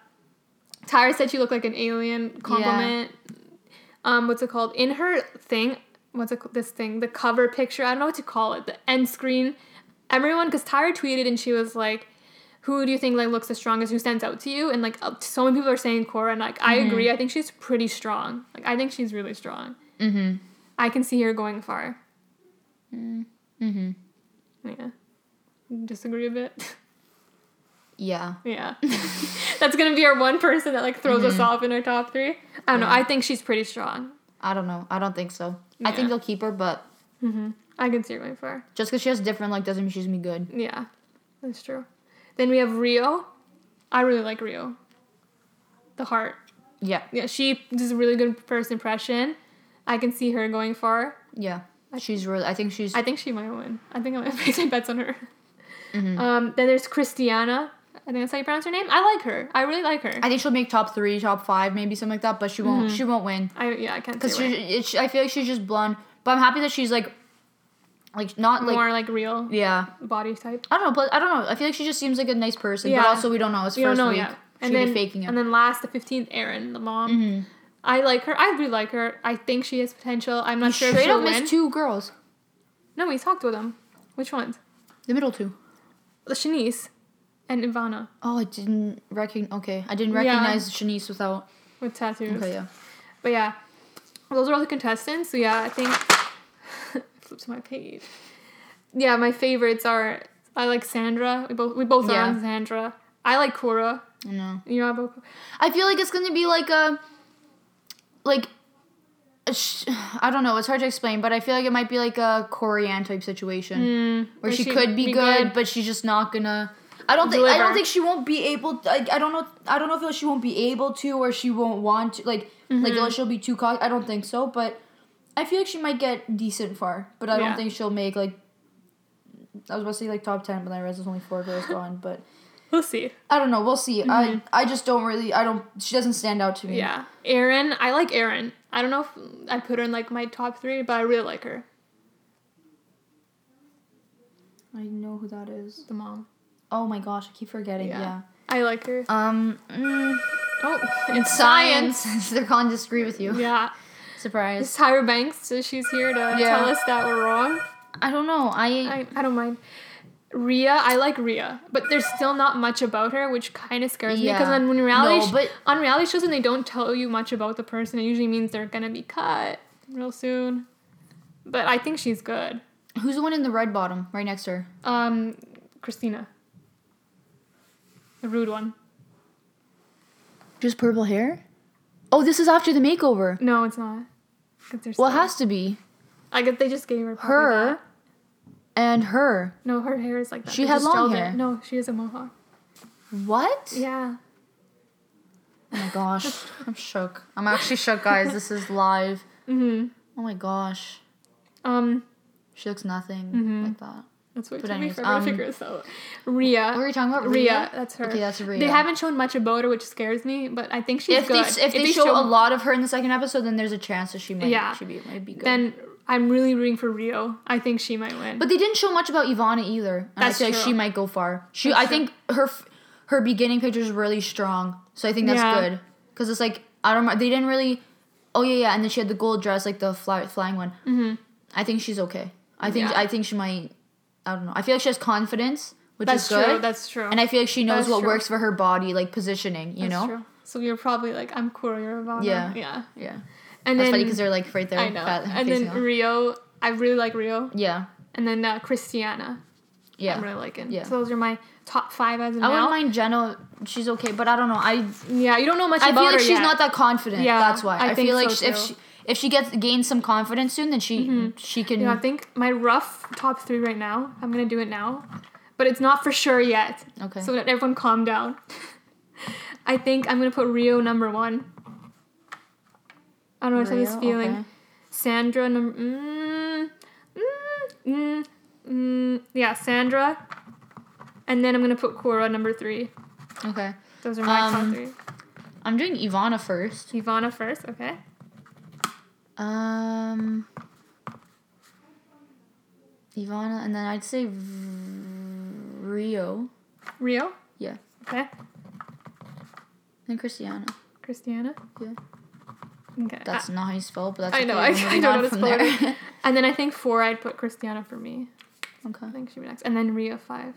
Tyra said she looked like an alien. Compliment. Yeah. Um, what's it called in her thing? What's it, this thing? The cover picture. I don't know what to call it. The end screen. Everyone, because Tyra tweeted and she was like, who do you think like looks the strongest? Who stands out to you? And like so many people are saying Cora. And like, mm-hmm. I agree. I think she's pretty strong. Like, I think she's really strong. Mm-hmm. I can see her going far. Mm-hmm. Yeah. Disagree a bit? Yeah. Yeah. That's going to be our one person that like throws mm-hmm. us off in our top three. I don't yeah. know. I think she's pretty strong. I don't know. I don't think so. Yeah. I think they'll keep her, but... Mm-hmm. I can see her going far. Just because she has different, like, doesn't mean she's going to be good. Yeah, that's true. Then we have Rio. I really like Rio. The heart. Yeah. Yeah, she does a really good first impression. I can see her going far. Yeah. I, she's really... I think she's... I think she might win. I think I might place my bets on her. Mm-hmm. Um, then there's Christiana. I think that's how you pronounce her name. I like her. I really like her. I think she'll make top three, top five, maybe something like that. But she won't. Mm-hmm. She won't win. I yeah, I can't. Because she, I feel like she's just blonde. But I'm happy that she's like, like not like more like real. Yeah. Body type. I don't know. But I don't know. I feel like she just seems like a nice person. Yeah. But also we don't know. It's you first don't know, week. Yeah. And then be faking it. And then last the fifteenth, Erin, the mom. Mm-hmm. I like her. I really like her. I think she has potential. I'm not you sure. Straight if she'll up win. Missed two girls. No, we talked with them. Which ones? The middle two. The Shanice. And Ivana. Oh, I didn't recognize... Okay, I didn't recognize yeah. Shanice without... With tattoos. Okay, yeah. But yeah, those are all the contestants. So yeah, I think... I flipped to my page. Yeah, my favorites are... I like Sandra. We both we both yeah. are on Sandra. I like Cora. I know. You know, I both... I feel like it's going to be like a... Like... A sh- I don't know. It's hard to explain, but I feel like it might be like a Corianne type situation. Mm, where she, she could be, be good, good, but she's just not going to... I don't think deliver. I don't think she won't be able to, like I don't know I don't know if she won't be able to or she won't want to like mm-hmm. like she'll be too cocky. I don't think so, but I feel like she might get decent far, but I yeah. don't think she'll make like I was about to say like top ten, but I realized there's only four girls gone, but We'll see. I don't know. We'll see. Mm-hmm. I I just don't really, I don't, she doesn't stand out to me. Yeah. Erin, I like Erin. I don't know if I put her in like my top three, but I really like her. I know who that is. The mom. Oh my gosh, I keep forgetting. Yeah. yeah. I like her. Um. Mm, oh, it's science. science. They're calling to disagree with you. Yeah. Surprise. It's Tyra Banks, so she's here to yeah. tell us that we're wrong. I don't know. I, I I don't mind. Rhea, I like Rhea, but there's still not much about her, which kind of scares yeah. me. Because on reality, no, but- on reality shows, when they don't tell you much about the person, it usually means they're gonna be cut real soon. But I think she's good. Who's the one in the red bottom right next to her? Um, Christina. The rude one. Just purple hair? Oh, this is after the makeover. No, it's not. Well, it has to be. I guess they just gave her her that. And her. No, her hair is like that. She they had long hair. It. No, she has a mohawk. What? Yeah. Oh my gosh, I'm shook. I'm actually shook, guys. This is live. Mm-hmm. Oh my gosh. Um. She looks nothing mm-hmm. like that. That's what it took me forever um, to figure this out. Rhea. What were you talking about? Rhea? Rhea, that's her. Okay, that's Rhea. They haven't shown much about her, which scares me, but I think she's if good. They, if, if they, they show, show a lot of her in the second episode, then there's a chance that she might, yeah. she be, might be good. Then I'm really rooting for Rio. I think she might win. But they didn't show much about Ivana either. And that's I feel true. Like she might go far. She, that's I think true. her her beginning picture is really strong, so I think that's yeah. good. Because it's like, I don't know, they didn't really, oh yeah, yeah, and then she had the gold dress, like the fly, flying one. Mm-hmm. I think she's okay. I think yeah. I think she might... I don't know. I feel like she has confidence, which that's is good. That's true. That's true. And I feel like she knows what true. works for her body, like positioning, you that's know? True. So you're probably like, I'm cool, you're about yeah. yeah. Yeah. And that's then, funny because they're like right there. I know. Fat, and then off. Rio. I really like Rio. Yeah. And then uh, Christiana. Yeah. I'm really liking. Yeah. So those are my top five as of I now. I wouldn't mind Jenna. She's okay, but I don't know. I Yeah, you don't know much I about her I feel like she's yet. Not that confident. Yeah. That's why. I, I feel like so if she... If she gets gains some confidence soon, then she mm-hmm. she can... You know, I think my rough top three right now, I'm going to do it now, but it's not for sure yet. Okay. So everyone calm down. I think I'm going to put Rio number one. I don't know what's I was feeling. Okay. Sandra number... Mm, mm, mm, mm, yeah, Sandra. And then I'm going to put Cora number three. Okay. Those are my um, top three. I'm doing Ivana first. Ivana first, okay. Um, Ivana, and then I'd say v- Rio. Rio? Yeah. Okay. And Christiana. Christiana? Yeah. Okay. That's I, not how you spell, but that's I know. I, I don't know how to spell it. And then I think four, I'd put Christiana for me. Okay. I think she'd be next. And then Rio five.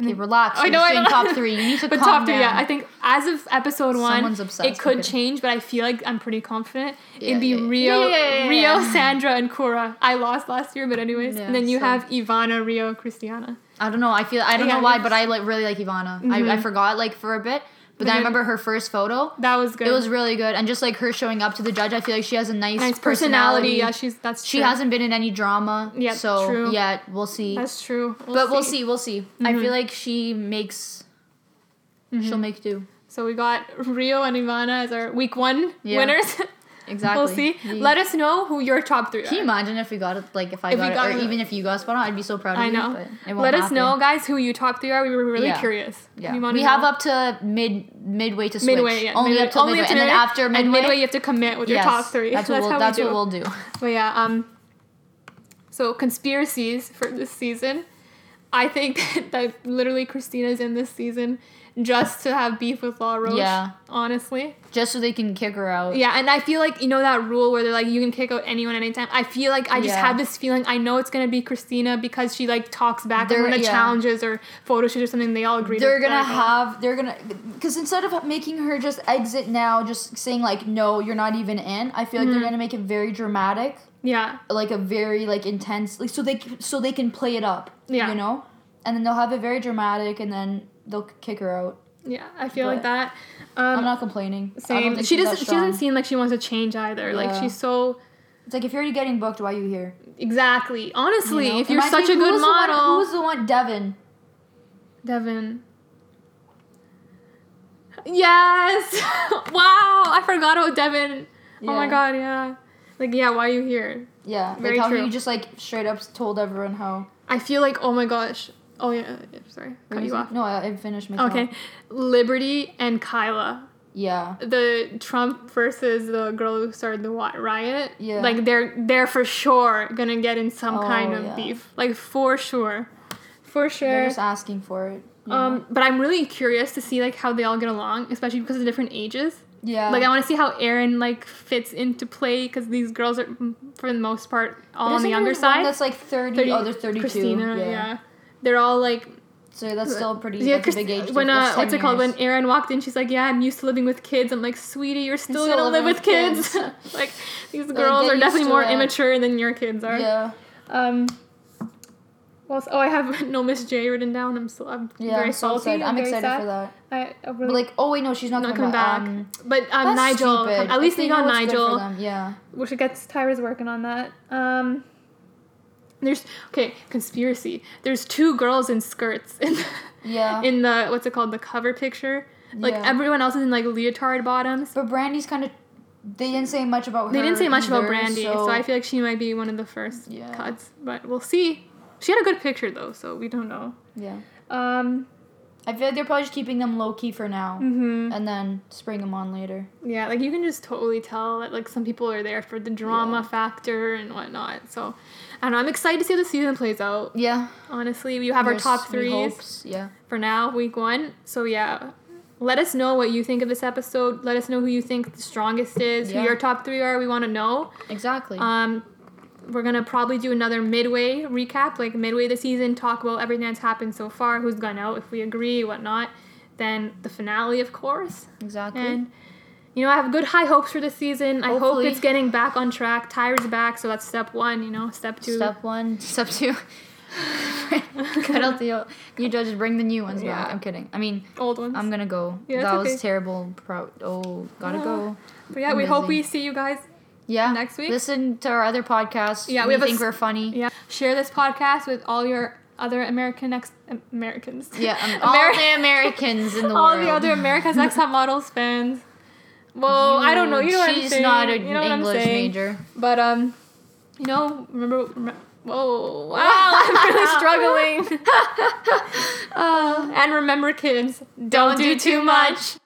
Okay, relax. I know I know. Top three. You need to but calm top three, down. Yeah. I think as of episode one, it could it. change, but I feel like I'm pretty confident. Yeah, It'd be yeah, Rio, yeah, yeah, yeah. Rio, Sandra, and Cora. I lost last year, but anyways. Yeah, and then you so. have Ivana, Rio, Christiana. I don't know. I feel I don't yeah, know why, but I like really like Ivana. Mm-hmm. I, I forgot like for a bit, but mm-hmm. then I remember her first photo. That was good. It was really good, and just like her showing up to the judge, I feel like she has a nice, nice personality. personality. Yeah, she's that's true. She hasn't been in any drama. Yeah, so true. Yeah, we'll see. That's true. We'll but see. we'll see. We'll see. Mm-hmm. I feel like she makes. Mm-hmm. She'll make do. So we got Rio and Ivana as our week one yeah. winners. Exactly. We'll see. Yeah. Let us know who your top three are. Can you imagine if we got it, like if I if got, got it, or it. even if you got a spot on, I'd be so proud of I you. I know. But it won't Let us happen. know, guys, who your top three are. We were really yeah. curious. Yeah. We know? have up to mid midway to switch. Midway, yeah. Only midway, up to only midway. And then after midway. And midway, you have to commit with yes, your top three. That's, what, that's, we'll, how that's we do. what we'll do. But yeah, um, so conspiracies for this season. I think that, that literally Christina's in this season just to have beef with Law Roach. Yeah. Honestly. Just so they can kick her out. Yeah, and I feel like, you know that rule where they're like, you can kick out anyone anytime? I feel like I just yeah. have this feeling, I know it's going to be Christina because she, like, talks back they're, on one of the yeah. challenges or photo shoots or something, they all agree they're to. Gonna that. Have, they're going to have, because instead of making her just exit now, just saying, like, no, you're not even in, I feel like mm-hmm. they're going to make it very dramatic. Yeah. Like, a very, like, intense, like, so they, so they can play it up. Yeah. You know? And then they'll have it very dramatic, and then they'll kick her out. Yeah, I feel but like that. Um, I'm not complaining. Same. She doesn't. She doesn't seem like she wants to change either. Yeah. Like she's so. It's like if you're already getting booked, why are you here? Exactly. Honestly, you know? If you're such a good model. Who was the one? Devin. Devin. Yes. Wow. I forgot about Devin. Yeah. Oh my god. Yeah. Like yeah. Why are you here? Yeah. Very like how true. You just like straight up told everyone how. I feel like oh my gosh. Oh, yeah. Sorry. What Cut you off. No, I, I finished my okay. thought. Liberty and Kyla. Yeah. The Trump versus the girl who started the riot. Yeah. Like, they're they're for sure going to get in some oh, kind of yeah. beef. Like, for sure. For sure. They're just asking for it. Um, know? But I'm really curious to see, like, how they all get along, especially because of different ages. Yeah. Like, I want to see how Aaron, like, fits into play, because these girls are, for the most part, all on the younger side. That's, like, thirty. Oh, they're thirty-two. Christina, yeah. yeah. They're all, like... So that's still pretty yeah, that's a big age. When, uh, what's it called? When Erin walked in, she's like, yeah, I'm used to living with kids. I'm like, sweetie, you're still, still going to live with kids. kids. Like, these girls like, are definitely more it. immature than your kids are. Yeah. Um... Well, oh, I have no Miss J written down. I'm still, I'm yeah, very I'm so salty. Excited. I'm very excited sad. for that. I, I really, but like, oh wait, no, she's not, not coming back. back. Um, but um, Nigel, stupid. at least they got Nigel. Yeah, we should get Tyra's working on that. Um, there's okay conspiracy. There's two girls in skirts. In the, yeah. In the what's it called? The cover picture. Like yeah. everyone else is in like leotard bottoms. But Brandy's kind of. They didn't say much about her. They didn't say much either, about Brandy, so. so I feel like she might be one of the first yeah. cuts. But we'll see. She had a good picture, though, so we don't know. Yeah. Um, I feel like they're probably just keeping them low-key for now. Mm-hmm. And then spring them on later. Yeah, like, you can just totally tell that, like, some people are there for the drama yeah. factor and whatnot. So, I don't know. I'm excited to see how the season plays out. Yeah. Honestly, we have There's our top threes. Hopes. Yeah. For now, week one. So, yeah. Let us know what you think of this episode. Let us know who you think the strongest is, yeah. who your top three are. We want to know. Exactly. Um... We're going to probably do another midway recap, like midway the season, talk about everything that's happened so far, who's gone out, if we agree, whatnot. Then the finale, of course. Exactly. And, you know, I have good high hopes for this season. Hopefully. I hope it's getting back on track. Tyra's back, so that's step one, you know, step two. Step one, step two. Cut out the old. You judges bring the new ones yeah. back. I'm kidding. I mean, old ones. I'm going to go. Yeah, that okay. was terrible. Pro- oh, gotta yeah. go. But yeah, I'm we busy. hope we see you guys. Yeah. Next week. Listen to our other podcasts. Yeah, we, we think a, we're funny. Yeah. Share this podcast with all your other American Next Americans. Yeah, um, all Ameri- the Americans in the all world. All the other America's Next Top Models fans. Well, you, I don't know. You know what I'm saying. She's not an you know English major. But um, you know, remember. remember whoa! Wow, I'm really struggling. uh, and remember, kids, don't, don't do too much. much.